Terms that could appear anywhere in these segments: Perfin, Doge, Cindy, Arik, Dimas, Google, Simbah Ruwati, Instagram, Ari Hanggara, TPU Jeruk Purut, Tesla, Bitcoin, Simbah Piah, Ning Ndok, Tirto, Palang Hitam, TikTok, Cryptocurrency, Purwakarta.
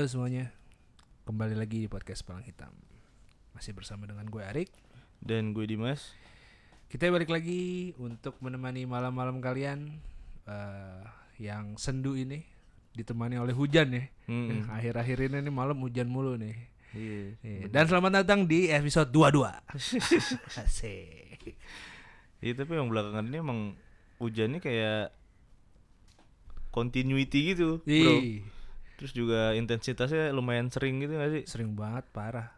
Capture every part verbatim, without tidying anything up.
Halo semuanya, kembali lagi di podcast Palang Hitam. Masih bersama dengan gue Arik dan gue Dimas. Kita balik lagi untuk menemani malam-malam kalian uh, yang sendu ini, ditemani oleh hujan ya. Mm-hmm. Akhir-akhir ini nih, malam hujan mulu nih. Yeah. Dan selamat datang di episode dua puluh dua. Asik. Iya, tapi yang belakangan ini emang hujannya kayak continuity gitu, Ii. bro. Terus juga intensitasnya lumayan sering gitu gak sih? Sering banget, parah.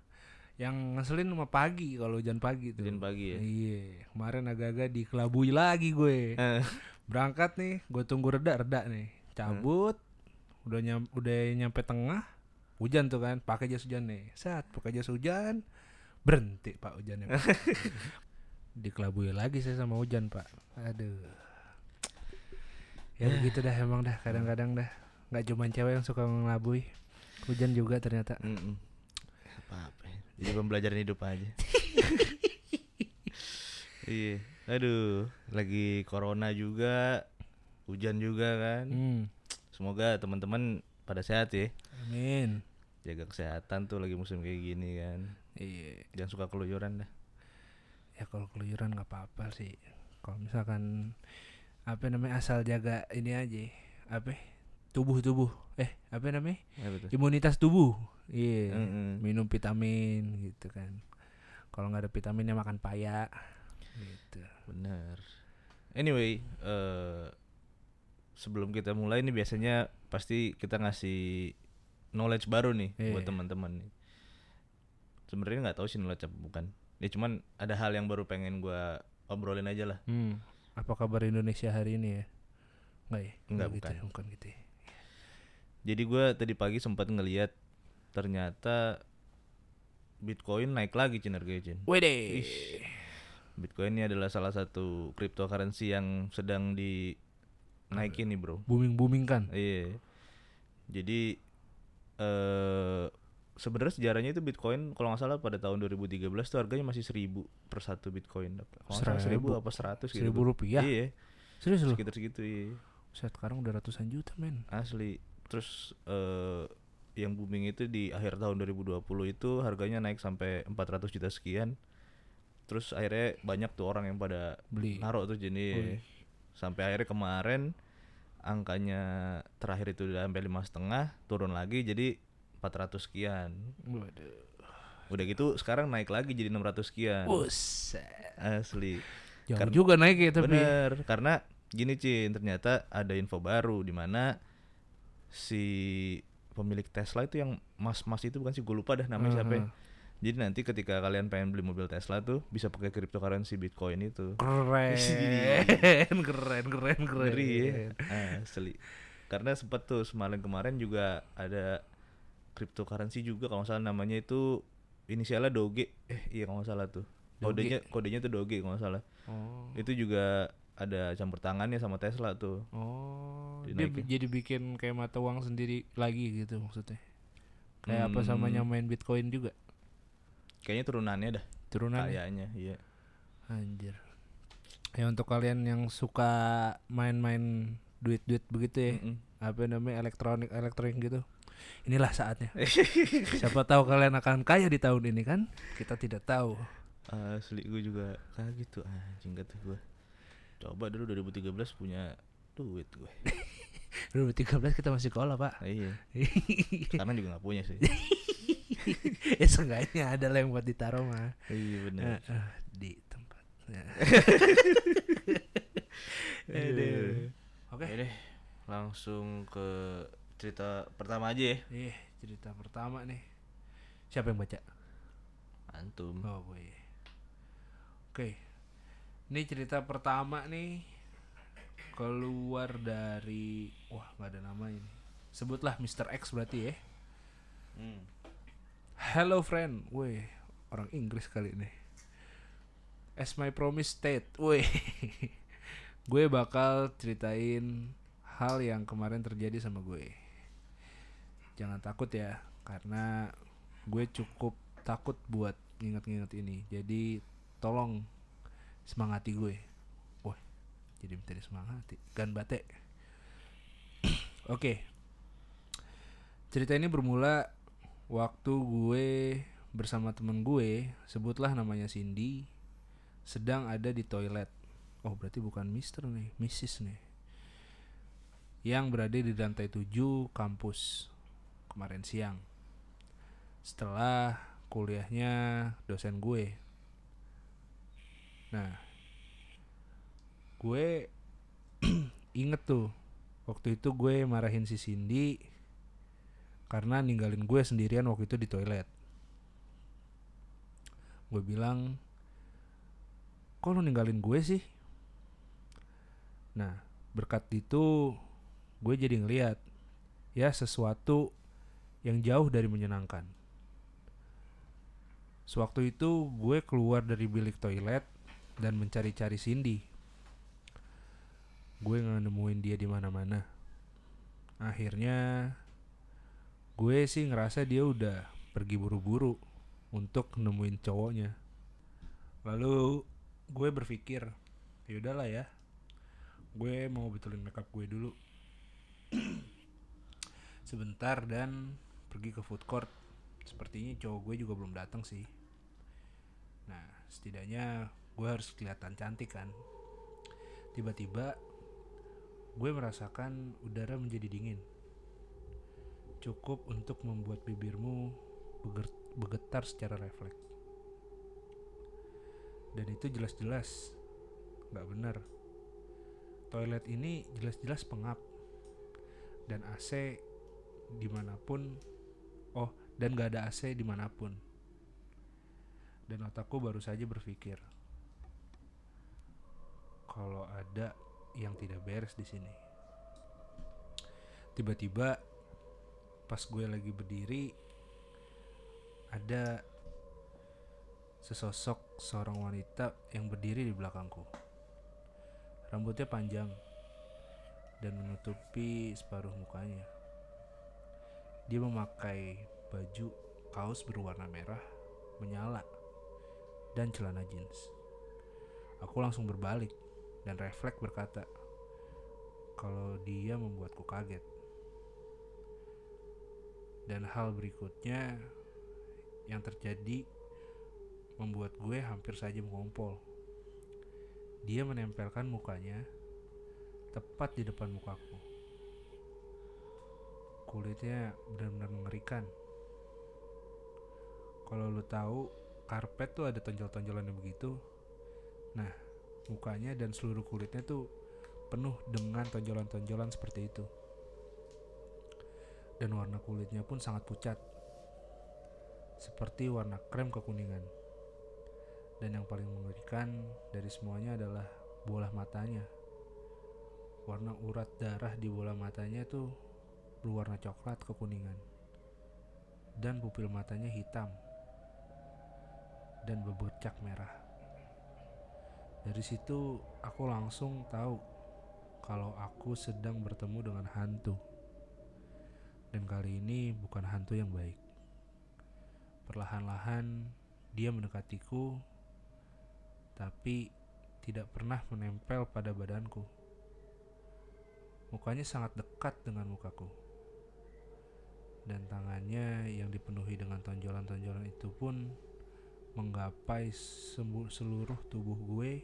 Yang ngeselin sama pagi, kalau hujan pagi tuh. Hujan pagi ya? Iya, kemarin agak-agak dikelabui lagi gue. Eh. Berangkat nih, gue tunggu reda-reda nih. Cabut, hmm. udah, nyam, udah nyampe tengah, hujan tuh kan, pakai jas hujan nih. Saat pakai jas hujan, berhenti pak hujannya. Pak. Dikelabui lagi saya sama hujan pak. Aduh. Ya begitu dah emang dah, kadang-kadang dah. Gak cuma cewek yang suka ngelabui, hujan juga ternyata. Mm-mm. Apa-apa, jadi pembelajaran hidup aja. Iya, aduh, lagi corona juga, hujan juga kan. Mm. Semoga teman-teman pada sehat ya. Amin. Jaga kesehatan tuh lagi musim kayak gini kan. Iya. Jangan suka keluyuran dah. Ya kalau keluyuran nggak apa-apa sih. Kalau misalkan apa namanya asal jaga ini aja, apa? tubuh-tubuh eh apa namanya ya, imunitas tubuh, iya yeah. mm-hmm. Minum vitamin gitu kan, kalau nggak ada vitaminnya makan paya gitu. Bener. Anyway, uh, sebelum kita mulai nih biasanya pasti kita ngasih knowledge baru nih yeah. buat teman-teman. Sebenarnya nggak tahu sih knowledge apa bukan ya, cuman ada hal yang baru pengen gua obrolin aja lah. Hmm. Apa kabar Indonesia hari ini ya? Nggak ya? Nggak, bukan gitu, bukan gitu ya. Jadi gue tadi pagi sempat ngelihat ternyata Bitcoin naik lagi cen harganya cen. Wede. Bitcoin ini adalah salah satu cryptocurrency yang sedang dinaikin nih bro. Booming booming kan? Iya. Jadi eh, sebenarnya sejarahnya itu Bitcoin kalau nggak salah pada tahun dua ribu tiga belas tuh harganya masih seribu per satu Bitcoin. Kalau seribu apa seratus gitu? Seribu rupiah. Iya. Serius loh. Sekitar segitu iya. Sekarang udah ratusan juta men. Asli. Terus uh, yang booming itu di akhir tahun dua ribu dua puluh itu harganya naik sampai empat ratus juta sekian. Terus akhirnya banyak tuh orang yang pada beli, naruh tuh jenis. Ui. Sampai akhirnya kemarin angkanya terakhir itu udah sampai lima koma lima, turun lagi jadi empat ratus sekian. Waduh. Udah gitu sekarang naik lagi jadi enam ratus sekian. Buset. Asli. Jauh karena, juga naik ya tapi. Bener, karena gini Cin, ternyata ada info baru di mana si pemilik Tesla itu yang mas-mas itu, bukan sih, gue lupa dah namanya uh-huh. siapa ya. Jadi nanti ketika kalian pengen beli mobil Tesla tuh bisa pakai cryptocurrency Bitcoin itu. Keren. Keren, keren, keren. Ngeri, ya? Asli. Karena sempat tuh semalam kemarin juga ada cryptocurrency juga kalau nggak salah namanya itu inisialnya Doge. Eh iya kalau nggak salah tuh. Kodenya kodenya tuh Doge kalau nggak salah. Oh. Itu juga ada campur tangannya sama Tesla tuh. Oh. Dia bi- jadi bikin kayak mata uang sendiri lagi gitu maksudnya. Kayak hmm. apa sama nyamain Bitcoin juga. Kayaknya turunannya dah. Turunannya. Kayaknya, iya. Anjir. Ya untuk kalian yang suka main-main duit-duit begitu ya. Mm-mm. Apa namanya elektronik-elektronik gitu. Inilah saatnya. Siapa tahu kalian akan kaya di tahun ini kan? Kita tidak tahu. Asli gue juga kayak gitu anjing kata gue. Coba dulu dua ribu tiga belas punya duit gue. dua ribu tiga belas kita masih sekolah pak. Iya. Sekarang juga nggak punya sih. Ya seenggaknya ada lah yang buat ditaruh mah. Iya benar. Uh, uh, di tempat. Oke. Okay. Langsung ke cerita pertama aja ya. Iya, cerita pertama nih. Siapa yang baca? Antum. Oh boy. Oke. Okay. Ini cerita pertama nih keluar dari, wah nggak ada nama ini, sebutlah mister X berarti ya. Hmm. Hello friend, weh orang Inggris kali ini. As my promise state, weh, gue bakal ceritain hal yang kemarin terjadi sama gue. Jangan takut ya, karena gue cukup takut buat nginget-nginget ini. Jadi tolong semangati gue. Wah, jadi minta disemangati. Kan bate. Oke. Okay. Cerita ini bermula waktu gue bersama temen gue, sebutlah namanya Cindy, sedang ada di toilet. Oh berarti bukan mister nih, missis nih, yang berada di lantai tujuh kampus kemarin siang setelah kuliahnya dosen gue. Nah, gue inget tuh waktu itu gue marahin si Cindy karena ninggalin gue sendirian waktu itu di toilet. Gue bilang, "Kok lo ninggalin gue sih?" Nah, berkat itu gue jadi ngeliat ya sesuatu yang jauh dari menyenangkan. Sewaktu itu gue keluar dari bilik toilet dan mencari-cari Cindy. Gue nggak nemuin dia di mana-mana. Akhirnya gue sih ngerasa dia udah pergi buru-buru untuk nemuin cowoknya. Lalu gue berpikir, yaudahlah ya, gue mau betulin makeup gue dulu sebentar dan pergi ke food court. Sepertinya cowok gue juga belum datang sih. Nah, setidaknya gue harus kelihatan cantik kan. Tiba-tiba gue merasakan udara menjadi dingin, cukup untuk membuat bibirmu bergetar secara refleks. Dan itu jelas-jelas gak benar. Toilet ini jelas-jelas pengap, dan A C dimanapun, oh dan gak ada A C dimanapun. Dan otakku baru saja berpikir kalau ada yang tidak beres di sini. Tiba-tiba pas gue lagi berdiri, ada sesosok seorang wanita yang berdiri di belakangku. Rambutnya panjang dan menutupi separuh mukanya. Dia memakai baju kaos berwarna merah menyala dan celana jeans. Aku langsung berbalik dan refleks berkata kalau dia membuatku kaget. Dan hal berikutnya yang terjadi membuat gue hampir saja mengompol. Dia menempelkan mukanya tepat di depan mukaku. Kulitnya benar-benar mengerikan. Kalau lo tahu karpet tuh ada tonjol-tonjolannya begitu. Nah, mukanya dan seluruh kulitnya tuh penuh dengan tonjolan-tonjolan seperti itu. Dan warna kulitnya pun sangat pucat, seperti warna krem kekuningan. Dan yang paling mengerikan dari semuanya adalah bola matanya. Warna urat darah di bola matanya itu berwarna coklat kekuningan. Dan pupil matanya hitam dan bebercak merah. Dari situ aku langsung tahu kalau aku sedang bertemu dengan hantu. Dan kali ini bukan hantu yang baik. Perlahan-lahan dia mendekatiku, tapi tidak pernah menempel pada badanku. Mukanya sangat dekat dengan mukaku. Dan tangannya yang dipenuhi dengan tonjolan-tonjolan itu pun menggapai seluruh tubuh gue,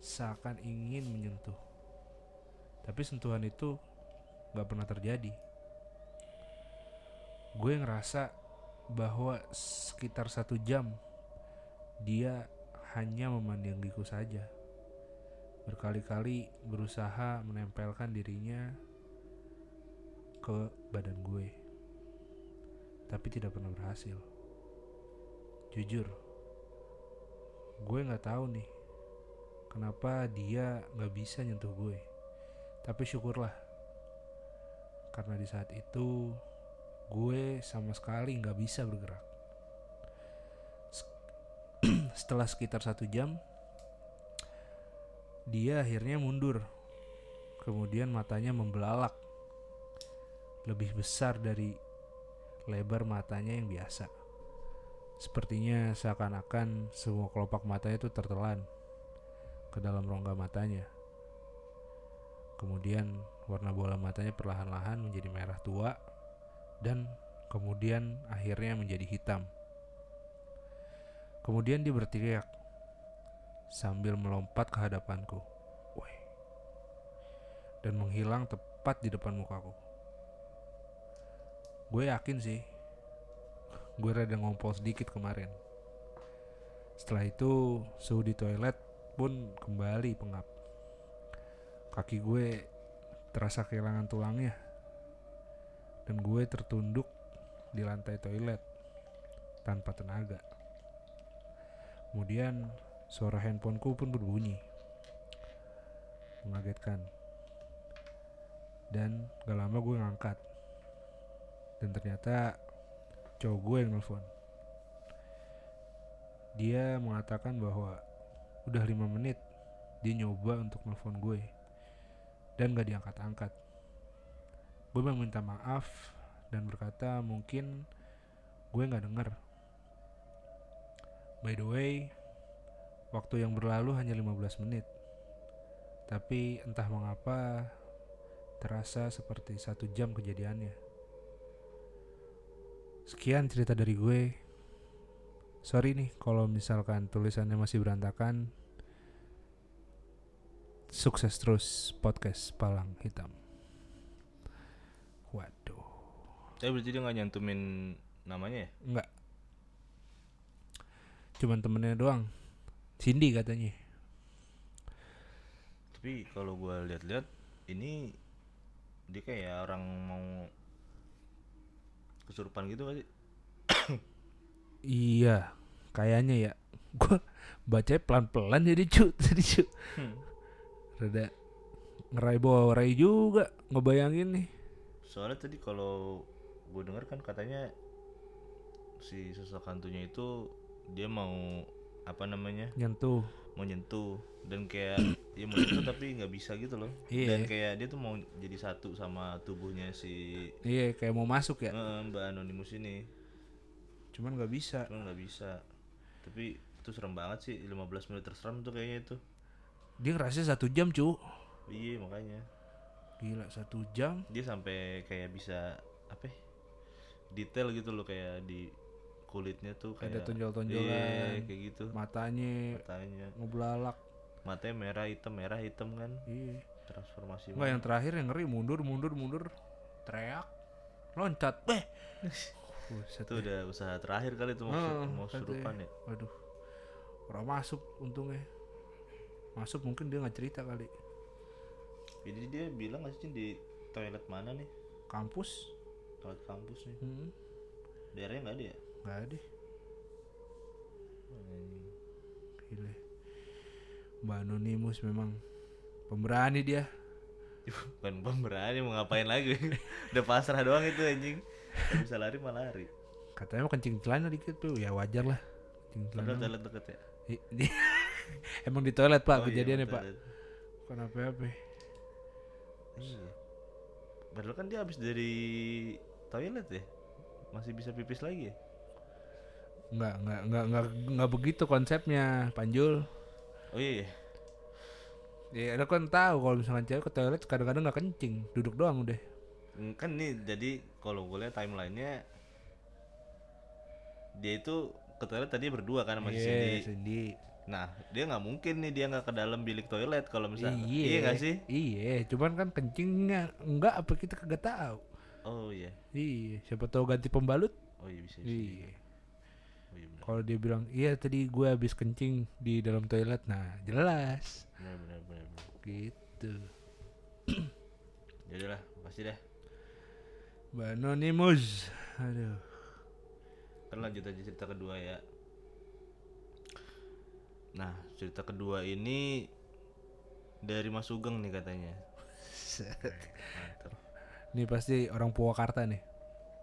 seakan ingin menyentuh. Tapi sentuhan itu gak pernah terjadi. Gue ngerasa bahwa sekitar satu jam dia hanya memandangiku saja. Berkali-kali berusaha menempelkan dirinya ke badan gue, tapi tidak pernah berhasil. Jujur, gue gak tahu nih kenapa dia gak bisa nyentuh gue. Tapi syukurlah, karena di saat itu gue sama sekali gak bisa bergerak. Setelah sekitar satu jam, dia akhirnya mundur. Kemudian matanya membelalak, lebih besar dari lebar matanya yang biasa. Sepertinya seakan-akan semua kelopak matanya itu tertelan ke dalam rongga matanya. Kemudian warna bola matanya perlahan-lahan menjadi merah tua dan kemudian akhirnya menjadi hitam. Kemudian dia berteriak sambil melompat ke hadapanku, "Woi!" dan menghilang tepat di depan mukaku. Gue yakin sih, gue rada ngompol sedikit kemarin. Setelah itu suhu di toilet pun kembali pengap. Kaki gue terasa kehilangan tulangnya, dan gue tertunduk di lantai toilet tanpa tenaga. Kemudian suara handphoneku pun berbunyi, mengagetkan. Dan gak lama gue ngangkat, dan ternyata cowok gue yang nelfon. Dia mengatakan bahwa udah lima menit dia nyoba untuk nelfon gue, dan gak diangkat-angkat. Gue meminta maaf dan berkata mungkin gue gak dengar. By the way, waktu yang berlalu hanya lima belas menit. Tapi entah mengapa terasa seperti satu jam kejadiannya. Sekian cerita dari gue. Sorry nih kalau misalkan tulisannya masih berantakan. Sukses terus podcast Palang Hitam. Waduh. Tapi berarti dia gak nyantumin namanya ya? Enggak, cuman temennya doang, Cindy katanya. Tapi kalau gue lihat-lihat ini dia kayak orang mau kesurupan gitu kan sih? Iya, kayaknya ya. Gue baca pelan-pelan jadi cu, jadi cu. Hmm. Rada ngerai bawa rai juga ngebayangin nih. Soalnya tadi kalau gue denger kan katanya si sosok hantunya itu dia mau apa namanya? Nyentuh. Mau nyentuh dan kayak dia mau nyentuh tapi nggak bisa gitu loh. Iya. Dan kayak dia tuh mau jadi satu sama tubuhnya si. Iya, kayak mau masuk ya. Eh, Mbak Anonymous ini. Cuman nggak bisa. Cuman nggak bisa. Tapi itu serem banget sih, lima belas menit terserem tuh kayaknya itu. Dia ngerasa satu jam cu. Iya makanya. Gila satu jam. Dia sampai kayak bisa apa? Detail gitu loh kayak di kulitnya tuh kayak ada tonjol-tonjolan, iya, kayak gitu. Matanya, matanya ngeblalak. Matanya merah hitam, merah hitam kan. Iya. Transformasi. Enggak, yang terakhir yang ngeri mundur, mundur, mundur. Teriak. Loncat. Beh. Uh, itu udah usaha terakhir kali tuh maksud, uh, mau surupan ya. Waduh. Orang masuk untungnya. Masuk mungkin dia enggak cerita kali. Jadi dia bilang enggak sih di toilet mana nih? Kampus. Toilet kampus nih. Heeh. Hmm. Daerahnya enggak ada ya? Nggak deh. Gila, Mbak Anonymous memang pemberani dia. Bukan pemberani, mau ngapain lagi. Udah pasrah doang itu anjing. Gak bisa lari malah lari. Katanya mau kencing celana dikit tuh. Ya wajar lah. Padahal toilet deket ya. Emang di toilet pak oh, kejadiannya iya, pak. Bukan apa-apa. Iya. Padahal kan dia habis dari toilet ya. Masih bisa pipis lagi ya. Enggak, enggak, enggak, enggak, enggak begitu konsepnya, Panjul. Oh iya. Ya, ada kan tahu kalau misalkan cewek ke toilet kadang-kadang enggak kencing, duduk doang udah. Kan nih jadi kalau gue lihat timeline-nya dia itu ke toilet tadi berdua kan sama yeah, si Cindy. Nah, dia enggak mungkin nih dia enggak ke dalam bilik toilet kalau misalnya. Iye, iya enggak sih? Iya, cuman kan kencingnya enggak apa kita kagak tahu. Oh iya. Iya, siapa tahu ganti pembalut? Oh iya bisa. Iya. Oh, iya kalau dia bilang iya tadi gue habis kencing di dalam toilet, nah jelas. Benar benar benar. Gitu. Ya udahlah, makasih deh. Mbak Anonymous. Aduh. Kita lanjut aja cerita kedua ya. Nah, cerita kedua ini dari Mas Sugeng nih katanya. Mantap. Ini pasti orang Purwakarta nih.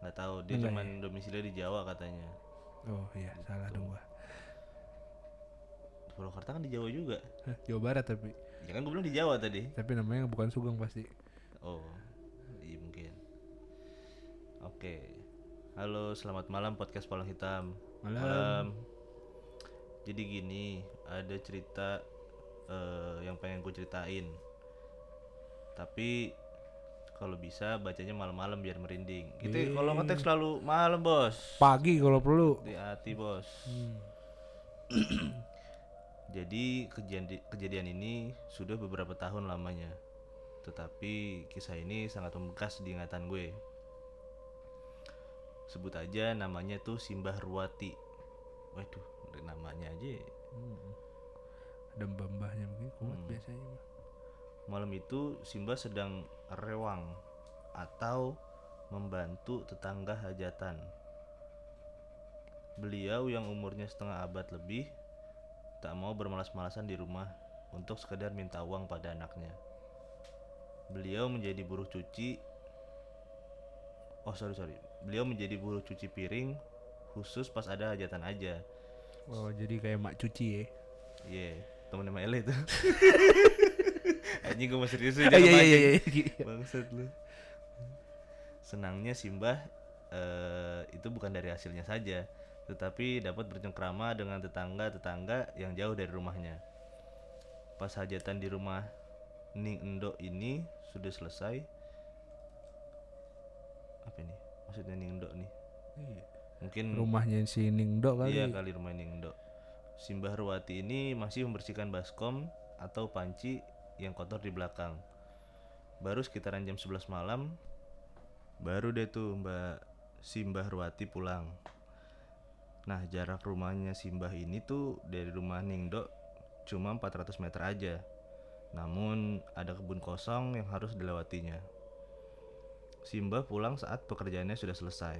Enggak tahu, dia cuma ya. Domisilinya di Jawa katanya. Oh iya, gitu. Salah dong gua. Purwakarta kan di Jawa juga. Hah, Jawa Barat tapi. Ya kan gua bilang di Jawa tadi. Tapi namanya bukan Sugeng pasti. Oh, iya mungkin. Oke. Halo, selamat malam podcast Palang Hitam. Malam. malam. Jadi gini, ada cerita uh, yang pengen gua ceritain. Tapi kalau bisa bacanya malam-malam biar merinding. Gitu kalau ngetek selalu malam, Bos. Pagi kalau perlu. Di hati, Bos. Hmm. Jadi kejadian kejadian ini sudah beberapa tahun lamanya. Tetapi kisah ini sangat membekas di ingatan gue. Sebut aja namanya tuh Simbah Ruwati. Waduh, namanya aja. Hmm. Ada mbah-mbahnya mungkin kuat hmm. biasanya. Malam itu Simbah sedang rewang atau membantu tetangga hajatan. Beliau yang umurnya setengah abad lebih tak mau bermalas-malasan di rumah untuk sekadar minta uang pada anaknya. Beliau menjadi buruh cuci Oh sorry sorry Beliau menjadi buruh cuci piring khusus pas ada hajatan aja. Oh jadi kayak mak cuci ya. Iya yeah, temennya mak Ele itu. Anjing gue masih serius aja. Iya iya iya. Bangsat lu. Senangnya Simbah uh, itu bukan dari hasilnya saja, tetapi dapat bercengkrama dengan tetangga-tetangga yang jauh dari rumahnya. Pas hajatan di rumah Ning Ndok ini sudah selesai. Apa ini? Maksudnya Ning Ndok nih. Iya. Mungkin rumahnya si Ning Ndok kali. Iya kali rumah Ning Ndok. Simbah Ruwati ini masih membersihkan baskom atau panci yang kotor di belakang. Baru sekitaran jam sebelas malam, baru deh tuh Mbak Simbah Ruwati pulang. Nah jarak rumahnya Simbah ini tuh dari rumah Ning Ndok cuma empat ratus meter aja. Namun ada kebun kosong yang harus dilewatinya. Simbah pulang saat pekerjaannya sudah selesai.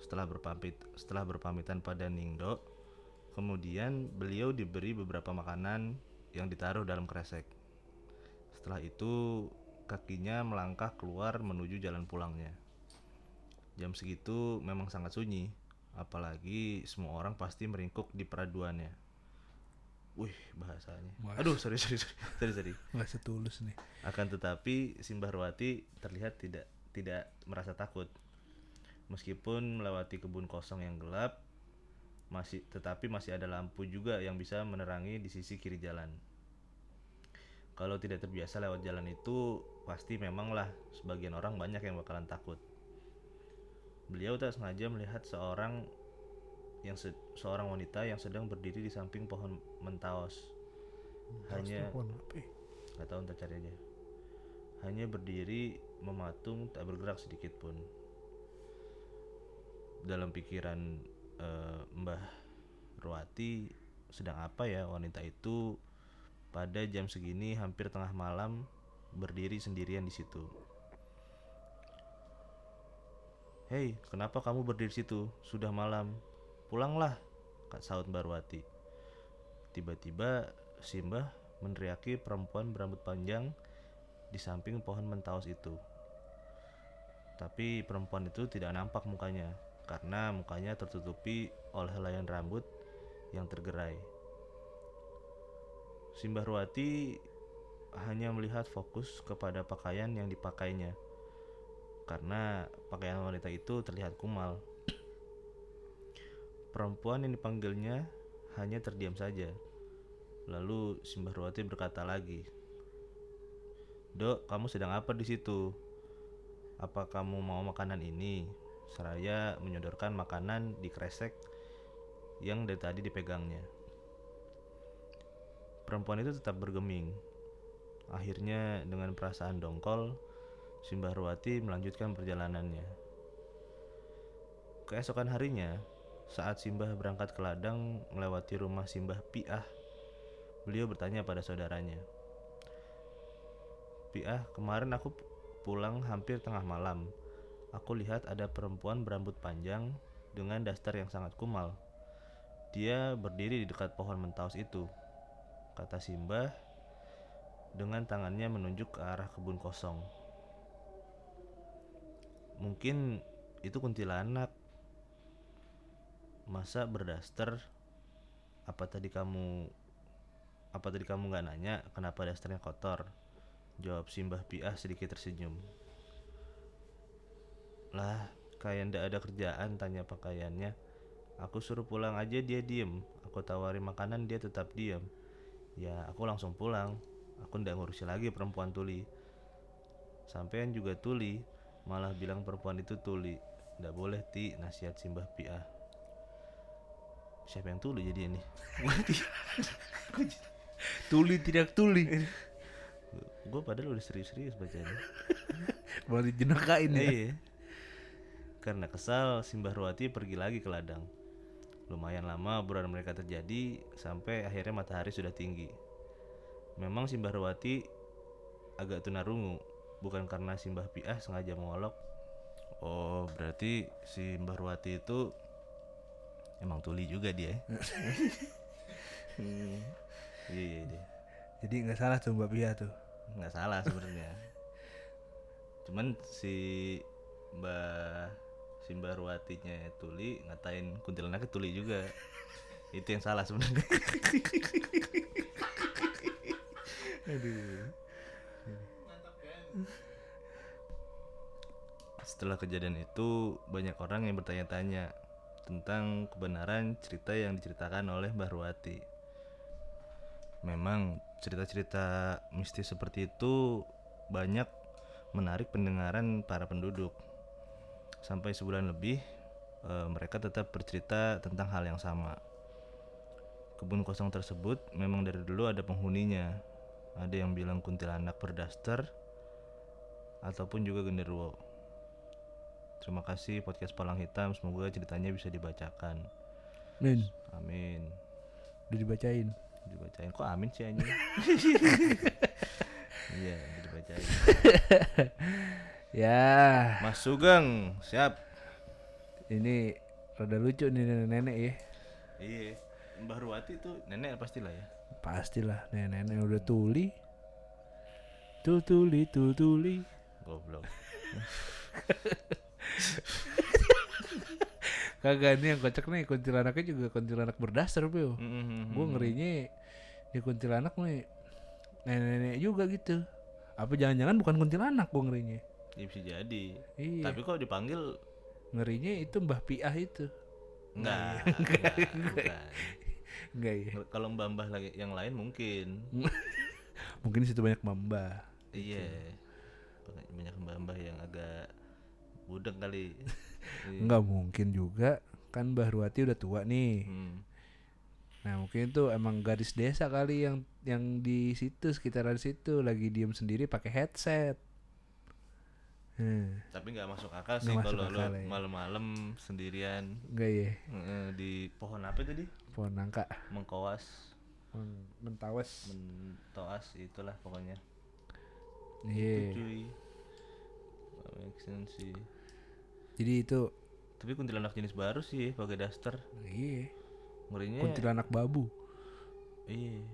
Setelah berpamit, setelah berpamitan pada Ning Ndok, kemudian beliau diberi beberapa makanan yang ditaruh dalam kresek. Setelah itu kakinya melangkah keluar menuju jalan pulangnya. Jam segitu memang sangat sunyi, apalagi semua orang pasti meringkuk di peraduannya. Wih bahasanya. Mas. Aduh sorry sorry sorry sorry. Bahasa tulus nih. Akan tetapi Simbah Ruwati terlihat tidak tidak merasa takut. Meskipun melewati kebun kosong yang gelap, masih tetapi masih ada lampu juga yang bisa menerangi di sisi kiri jalan. Kalau tidak terbiasa lewat jalan itu, pasti memanglah sebagian orang banyak yang bakalan takut. Beliau tak sengaja melihat seorang yang se- seorang wanita yang sedang berdiri di samping pohon mentaos. Hanya nggak tahu entah cari aja. Hanya berdiri mematung tak bergerak sedikit pun. Dalam pikiran uh, Mbah Ruwati sedang apa ya wanita itu? Pada jam segini hampir tengah malam berdiri sendirian di situ. Hei, kenapa kamu berdiri situ? Sudah malam. Pulanglah, Kak Saud Barwati. Tiba-tiba Simbah meneriaki perempuan berambut panjang di samping pohon mentaos itu. Tapi perempuan itu tidak nampak mukanya karena mukanya tertutupi oleh helaian rambut yang tergerai. Simbah Ruwati hanya melihat fokus kepada pakaian yang dipakainya, karena pakaian wanita itu terlihat kumal. Perempuan yang dipanggilnya hanya terdiam saja. Lalu Simbah Ruwati berkata lagi, "Dok, kamu sedang apa di situ? Apa kamu mau makanan ini?" Seraya menyodorkan makanan di kresek yang dari tadi dipegangnya. Perempuan itu tetap bergeming. Akhirnya dengan perasaan dongkol, Simbah Ruwati melanjutkan perjalanannya. Keesokan harinya, saat Simbah berangkat ke ladang melewati rumah Simbah Piah, beliau bertanya pada saudaranya, "Piah, kemarin aku pulang hampir tengah malam. Aku lihat ada perempuan berambut panjang dengan dastar yang sangat kumal. Dia berdiri di dekat pohon mentaos itu," kata Simbah dengan tangannya menunjuk ke arah kebun kosong. "Mungkin itu kuntilanak. Masa berdaster? Apa tadi kamu apa tadi kamu nggak nanya kenapa dasternya kotor?" jawab Simbah Piah sedikit tersenyum. "Lah, kayak ndak ada kerjaan tanya pakaiannya. Aku suruh pulang aja dia diem. Aku tawari makanan dia tetap diam. Ya aku langsung pulang. Aku ndak ngurusi lagi perempuan tuli," Sampean juga tuli, malah bilang perempuan itu tuli. Nggak boleh, Ti, nasihat Simbah Piah. Siapa yang tuli jadi ini? Tuli tidak tuli. Gue padahal udah serius-serius bacanya. Baru jenakain ya. Iya. Karena kesal, Simbah Ruwati pergi lagi ke ladang. Lumayan lama obrolan mereka terjadi, sampai akhirnya matahari sudah tinggi. Memang Simbah Ruwati agak tunarungu, bukan karena Simbah Piah sengaja mengolok. Oh, berarti Simbah Ruwati itu emang tuli juga dia. Iya iya dia. Jadi nggak salah tuh Mbak Piah tuh. Nggak salah sebenarnya. Cuman si Mbak Simbah Ruwatinya tuli, ngatain kuntilanak tuli juga. Itu yang salah sebenarnya. Aduh. Setelah kejadian itu, banyak orang yang bertanya-tanya tentang kebenaran cerita yang diceritakan oleh Mbah Ruwati. Memang cerita-cerita mistis seperti itu banyak menarik pendengaran para penduduk. Sampai sebulan lebih, e, mereka tetap bercerita tentang hal yang sama. Kebun kosong tersebut memang dari dulu ada penghuninya. Ada yang bilang kuntilanak berdaster, ataupun juga genderuwo. Terima kasih podcast Palang Hitam, semoga ceritanya bisa dibacakan. Amin. Amin. Udah dibacain. Dibacain. Kok amin sih anjing? Iya, dibacain. Ya. Mas Sugeng, siap. Ini rada lucu nih nenek-nenek ya. Iya. Mbah Ruwati tuh nenek pastilah ya. Pastilah nenek-nenek udah tuli. Tul tuli, tul tuli. Goblok. Kagak, nih yang kocak nih, kuntilanaknya juga kuntilanak berdaster, bro. Mm-hmm. Gue ngerinya di kuntilanak nih nenek-nenek juga gitu. Apa jangan-jangan bukan kuntilanak gue ngerinya. Ya bisa jadi. Iya. Tapi kok dipanggil ngerinya itu Mbah Piah itu. Enggak. Enggak. Enggak ya. Kalau mbah-mbah yang lain mungkin. Mungkin situ banyak mbah. Iya. Gitu. Banyak mbah-mbah yang agak budek kali. Enggak mungkin juga, kan Mbah Ruwati udah tua nih. Hmm. Nah, mungkin itu emang gadis desa kali yang yang di situ, sekitaran situ lagi diem sendiri pakai headset. Hmm. Tapi nggak masuk akal sih kalau lo ya. Malam-malam sendirian. Nggak ya? Di pohon apa tadi? Pohon nangka. Mengkoas. Hmm. Mentawas. Mentoas itulah pokoknya. Iya. Yeah. Itu cuy. Make sense sih. Jadi itu. Tapi kuntilanak jenis baru sih, pakai daster. Iya. Murinya. Kuntilanak babu. Iya.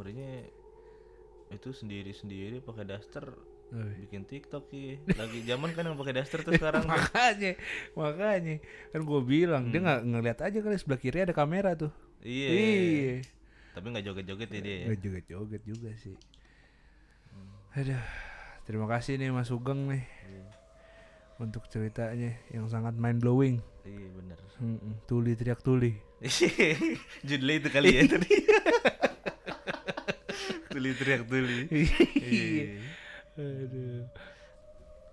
Murinya itu sendiri-sendiri pakai daster. Bikin TikTok sih. Lagi zaman kan yang pakai daster tuh sekarang. Makanya, makanya kan gue bilang hmm. dia nggak ngeliat aja kali sebelah kiri ada kamera tuh. Iya. Tapi nggak joget-joget ya dia. Nggak joget-joget juga sih. Hmm. Aduh, terima kasih nih Mas Sugeng nih yeah. untuk ceritanya yang sangat mind blowing. Iya benar. Mm-mm. Tuli teriak tuli. Judulnya itu kali ya tadi. Tuli teriak tuli. Iya. Aduh.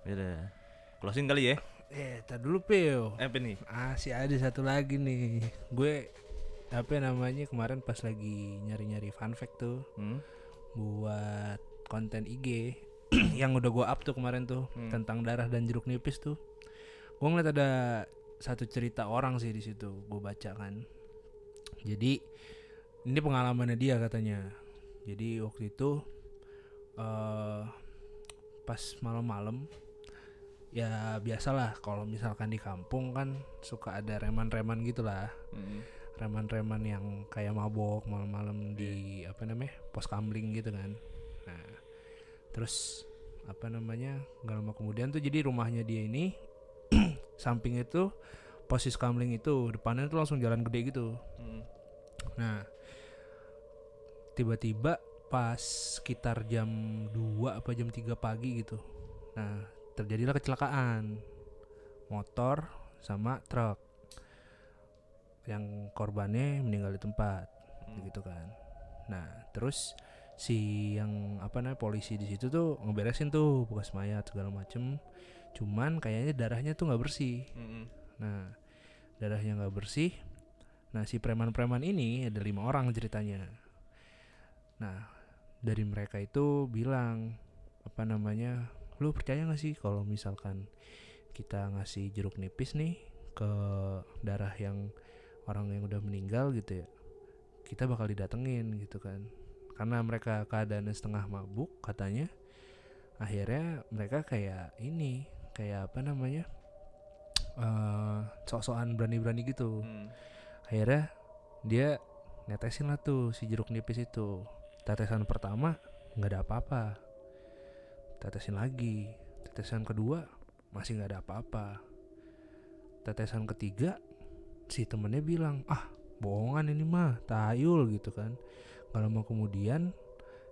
Udah. Closing kali ya. Eh, tar dulu, Pil. Eh, apa nih? Masih ada satu lagi nih. Gue apa namanya kemarin pas lagi nyari-nyari fun fact tuh. Hmm? Buat konten I G yang udah gue up tuh kemarin tuh hmm. tentang darah dan jeruk nipis tuh. Gue ngeliat ada satu cerita orang sih di situ, gue baca kan. Jadi ini pengalamannya dia katanya. Jadi waktu itu uh, pas malam-malam ya biasalah kalau misalkan di kampung kan suka ada reman-reman gitulah mm-hmm. reman-reman yang kayak mabok malam-malam di yeah. apa namanya pos kamling gitu kan. Nah terus apa namanya nggak lama kemudian tuh jadi rumahnya dia ini samping itu posis kamling itu depannya tuh langsung jalan gede gitu. Mm-hmm. Nah tiba-tiba pas sekitar jam dua apa jam tiga pagi gitu. Nah, terjadilah kecelakaan motor sama truk. Yang korbannya meninggal di tempat, hmm. gitu kan. Nah, terus si yang apa namanya polisi di situ tuh ngeberesin tuh bekas mayat segala macem, cuman kayaknya darahnya tuh nggak bersih. Mm-hmm. Nah darahnya nggak bersih. Nah si preman-preman ini ada lima orang ceritanya. Nah dari mereka itu bilang apa namanya, lu percaya nggak sih kalau misalkan kita ngasih jeruk nipis nih ke darah yang orang yang udah meninggal gitu ya, kita bakal didatengin gitu kan. Karena mereka keadaannya setengah mabuk katanya, akhirnya mereka kayak ini, kayak apa namanya, uh, sok-sokan berani-berani gitu. Hmm. Akhirnya dia netesin lah tuh si jeruk nipis itu. Tetesan pertama gak ada apa-apa, tetesin lagi, tetesan kedua masih gak ada apa-apa, tetesan ketiga si temennya bilang, ah bohongan ini mah, tayul gitu kan. Gak lama kemudian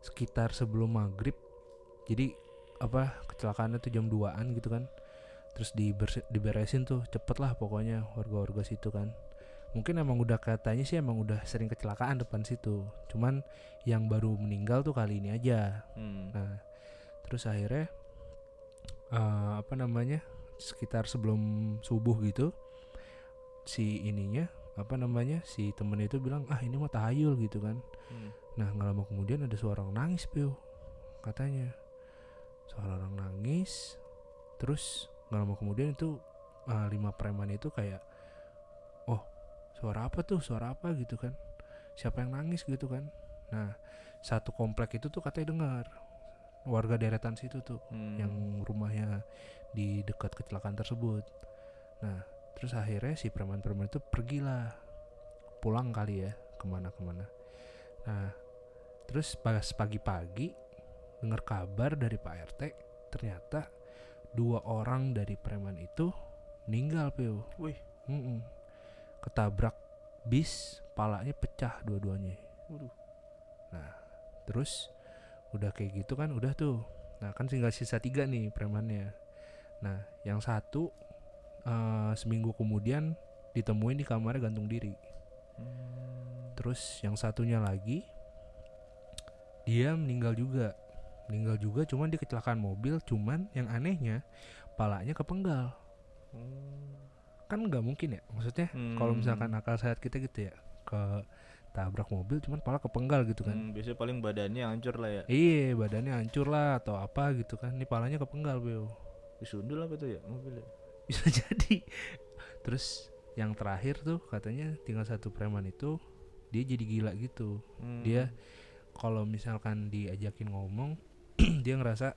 sekitar sebelum maghrib, jadi apa kecelakaannya tuh jam duaan gitu kan, terus diber- diberesin tuh cepet lah pokoknya warga-warga situ kan. Mungkin emang udah, katanya sih emang udah sering kecelakaan depan situ, cuman yang baru meninggal tuh kali ini aja. Hmm. Nah terus akhirnya uh, apa namanya sekitar sebelum subuh gitu si ininya apa namanya si temen itu bilang, ah ini mah tahayul gitu kan. Hmm. Nah nggak lama kemudian ada suara orang nangis, Pio, katanya suara orang nangis. Terus nggak lama kemudian itu uh, lima preman itu kayak, suara apa tuh, suara apa gitu kan, siapa yang nangis gitu kan. Nah satu komplek itu tuh katanya dengar, warga deretan situ tuh. Hmm. Yang rumahnya di dekat kecelakaan tersebut. Nah terus akhirnya si preman-preman itu pergilah pulang kali ya, kemana-kemana. Nah terus pas pagi-pagi dengar kabar dari Pak R T, ternyata dua orang dari preman itu meninggal, Pio. Wih. Mm-mm. Ketabrak bis, palanya pecah dua-duanya. Waduh. Nah terus udah kayak gitu kan, udah tuh. Nah kan tinggal sisa tiga nih premannya. Nah yang satu uh, seminggu kemudian ditemuin di kamarnya gantung diri. Hmm. Terus yang satunya lagi dia meninggal juga, meninggal juga cuman dia kecelakaan mobil, cuman yang anehnya palanya kepenggal. Hmm. Kan nggak mungkin ya, maksudnya hmm. kalau misalkan akal sehat kita gitu ya, ke tabrak mobil cuman pala kepenggal gitu kan. Hmm, biasanya paling badannya hancur lah ya. Iya badannya hancur lah atau apa gitu kan, ini palanya kepenggal, Beo. Disundul apa tuh ya mobilnya, bisa jadi. Terus yang terakhir tuh katanya tinggal satu preman itu dia jadi gila gitu. Hmm. Dia kalau misalkan diajakin ngomong dia ngerasa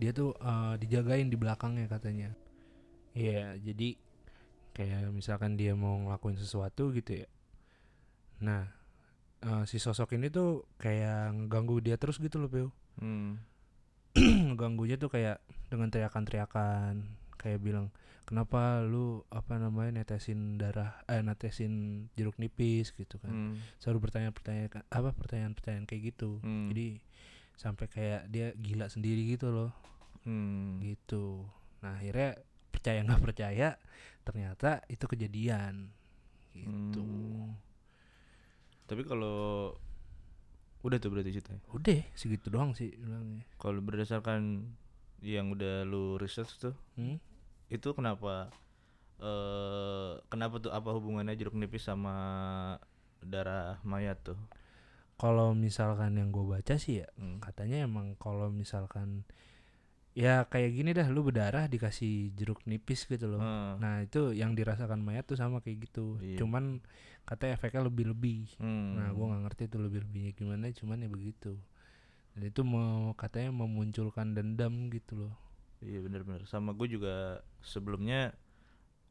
dia tuh uh, dijagain di belakangnya katanya. Iya, yeah, jadi kayak misalkan dia mau ngelakuin sesuatu gitu ya. Nah, uh, si sosok ini tuh kayak ngeganggu dia terus gitu loh, Pio. Hmm. Ngeganggunya tuh kayak dengan teriakan-teriakan, kayak bilang, "Kenapa lu apa namanya netesin darah eh netesin jeruk nipis?" gitu kan. Hmm. Selalu bertanya-pertanyaan apa pertanyaan-pertanyaan kayak gitu. Hmm. Jadi sampai kayak dia gila sendiri gitu loh. Hmm. Gitu. Nah, akhirnya percaya nggak percaya ternyata itu kejadian gitu. Hmm. Tapi kalau udah tuh berarti ceritanya udah segitu doang sih bilangnya. Kalau berdasarkan yang udah lu research tuh, hmm? Itu kenapa uh, kenapa tuh, apa hubungannya jeruk nipis sama darah mayat tuh? Kalau misalkan yang gue baca sih ya, hmm. katanya emang kalau misalkan ya kayak gini dah, lu berdarah dikasih jeruk nipis gitu loh. Hmm. Nah itu yang dirasakan mayat tuh sama kayak gitu. Iya. Cuman katanya efeknya lebih-lebih. Hmm. Nah gua gak ngerti tuh lebih-lebihnya gimana, cuman ya begitu. Dan itu mau, katanya memunculkan dendam gitu loh. Iya benar-benar. Sama gua juga sebelumnya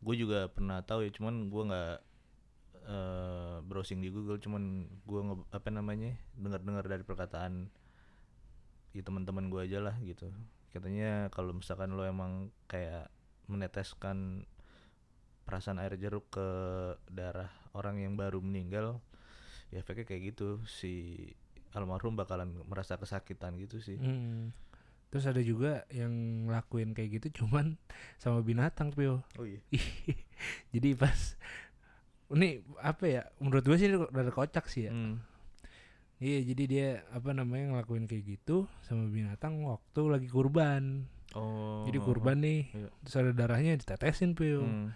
gua juga pernah tahu ya, cuman gua gak uh, browsing di Google, cuman gua nge- apa namanya dengar-dengar dari perkataan ya teman-teman gua aja lah gitu. Katanya kalau misalkan lo emang kayak meneteskan perasan air jeruk ke darah orang yang baru meninggal, ya efeknya kayak gitu, si almarhum bakalan merasa kesakitan gitu sih. Hmm. Terus ada juga yang ngelakuin kayak gitu cuman sama binatang, Pio. Oh iya. Jadi pas ini apa ya, menurut gue sih udah kocak sih ya. Hmm. Iya, jadi dia apa namanya ngelakuin kayak gitu sama binatang waktu lagi kurban. Oh. Jadi kurban nih, iya. Terus ada darahnya ditetesin pil. Hmm.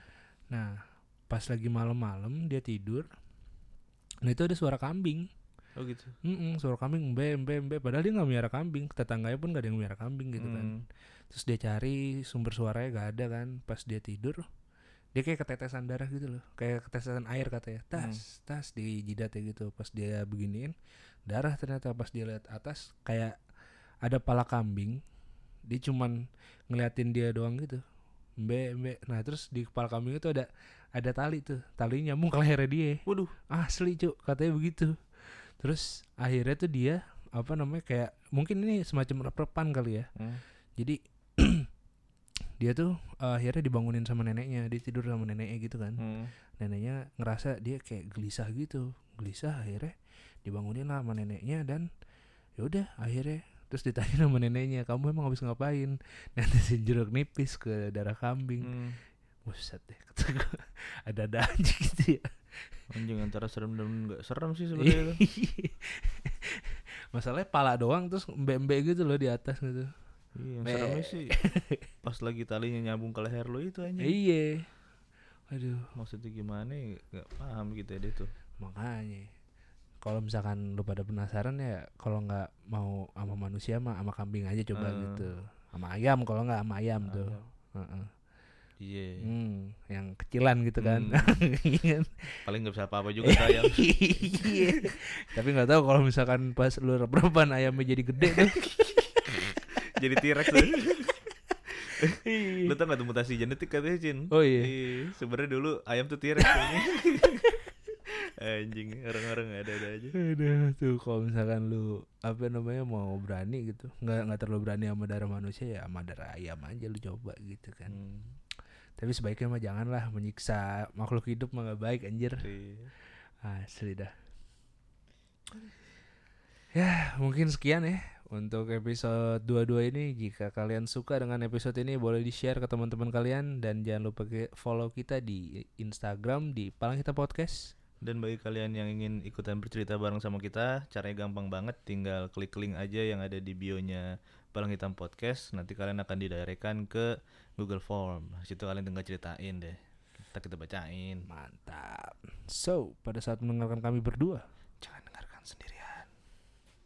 Nah, pas lagi malam-malam dia tidur. Nah, itu ada suara kambing. Oh gitu. Mm-mm, suara kambing mbe mbe mbe, padahal dia enggak melihara kambing, tetangganya pun enggak ada yang melihara kambing gitu hmm. kan. Terus dia cari sumber suaranya enggak ada kan, pas dia tidur dia kayak ketetesan darah gitu loh, kayak ketetesan air katanya, tas, hmm. tas di jidatnya gitu. Pas dia beginiin, darah ternyata. Pas dia lihat atas, kayak ada pala kambing, dia cuman ngeliatin dia doang gitu, mbe, mbe. Nah terus di kepala kambing itu ada ada tali tuh, talinya nyambung ke lehernya dia. Waduh, asli cuk, katanya begitu. Terus akhirnya tuh dia, apa namanya, kayak mungkin ini semacam rep-repan kali ya, hmm. jadi dia tuh uh, akhirnya dibangunin sama neneknya, dia tidur sama neneknya gitu kan. Hmm. Neneknya ngerasa dia kayak gelisah gitu, gelisah, akhirnya dibangunin lah sama neneknya. Dan yaudah akhirnya terus ditanya sama neneknya, kamu emang habis ngapain? Netesin jeruk nipis ke darah kambing. Hmm. Buset deh, kata gue, ada-ada aja gitu ya. Anjing, antara serem dan nggak serem sih sebenarnya. Masalahnya pala doang terus mbe-mbe gitu loh di atas gitu. Iya, yang seremnya sih pas lagi talinya nyambung ke leher lo itu aja. Iya. Aduh, maksudnya gimana ya, gak paham gitu ya dia tuh. Makanya kalau misalkan lu pada penasaran ya, kalau gak mau sama manusia mah sama kambing aja coba uh. gitu. Sama ayam, kalau gak sama ayam uh. tuh uh-uh. Iya yeah. hmm, yang kecilan gitu kan hmm. Paling gak bisa apa-apa juga tuh ayam. Tapi gak tahu kalau misalkan pas lu repan ayamnya jadi gede tuh jadi T-Rex tuh. Lu tau gak tuh mutasi genetik katanya, Cin? Oh iya. Sebenarnya dulu ayam tuh T-Rex. Anjing, orang-orang ada-ada aja. Aduh, tuh kalau misalkan lu apa namanya mau berani gitu, nggak nggak terlalu berani sama darah manusia ya sama darah ayam aja lu coba gitu kan. Hmm. Tapi sebaiknya mah janganlah menyiksa makhluk hidup, mah nggak baik anjir. Iya. Asli dah. Ya, mungkin sekian ya untuk episode dua puluh dua ini. Jika kalian suka dengan episode ini, boleh di-share ke teman-teman kalian. Dan jangan lupa follow kita di Instagram di Palang Hitam Podcast. Dan bagi kalian yang ingin ikutan bercerita bareng sama kita, caranya gampang banget, tinggal klik link aja yang ada di bio-nya Palang Hitam Podcast. Nanti kalian akan didirectkan ke Google Form. Situ kalian tinggal ceritain deh, kita, kita bacain. Mantap. So, pada saat mendengarkan kami berdua, jangan dengarkan sendiri.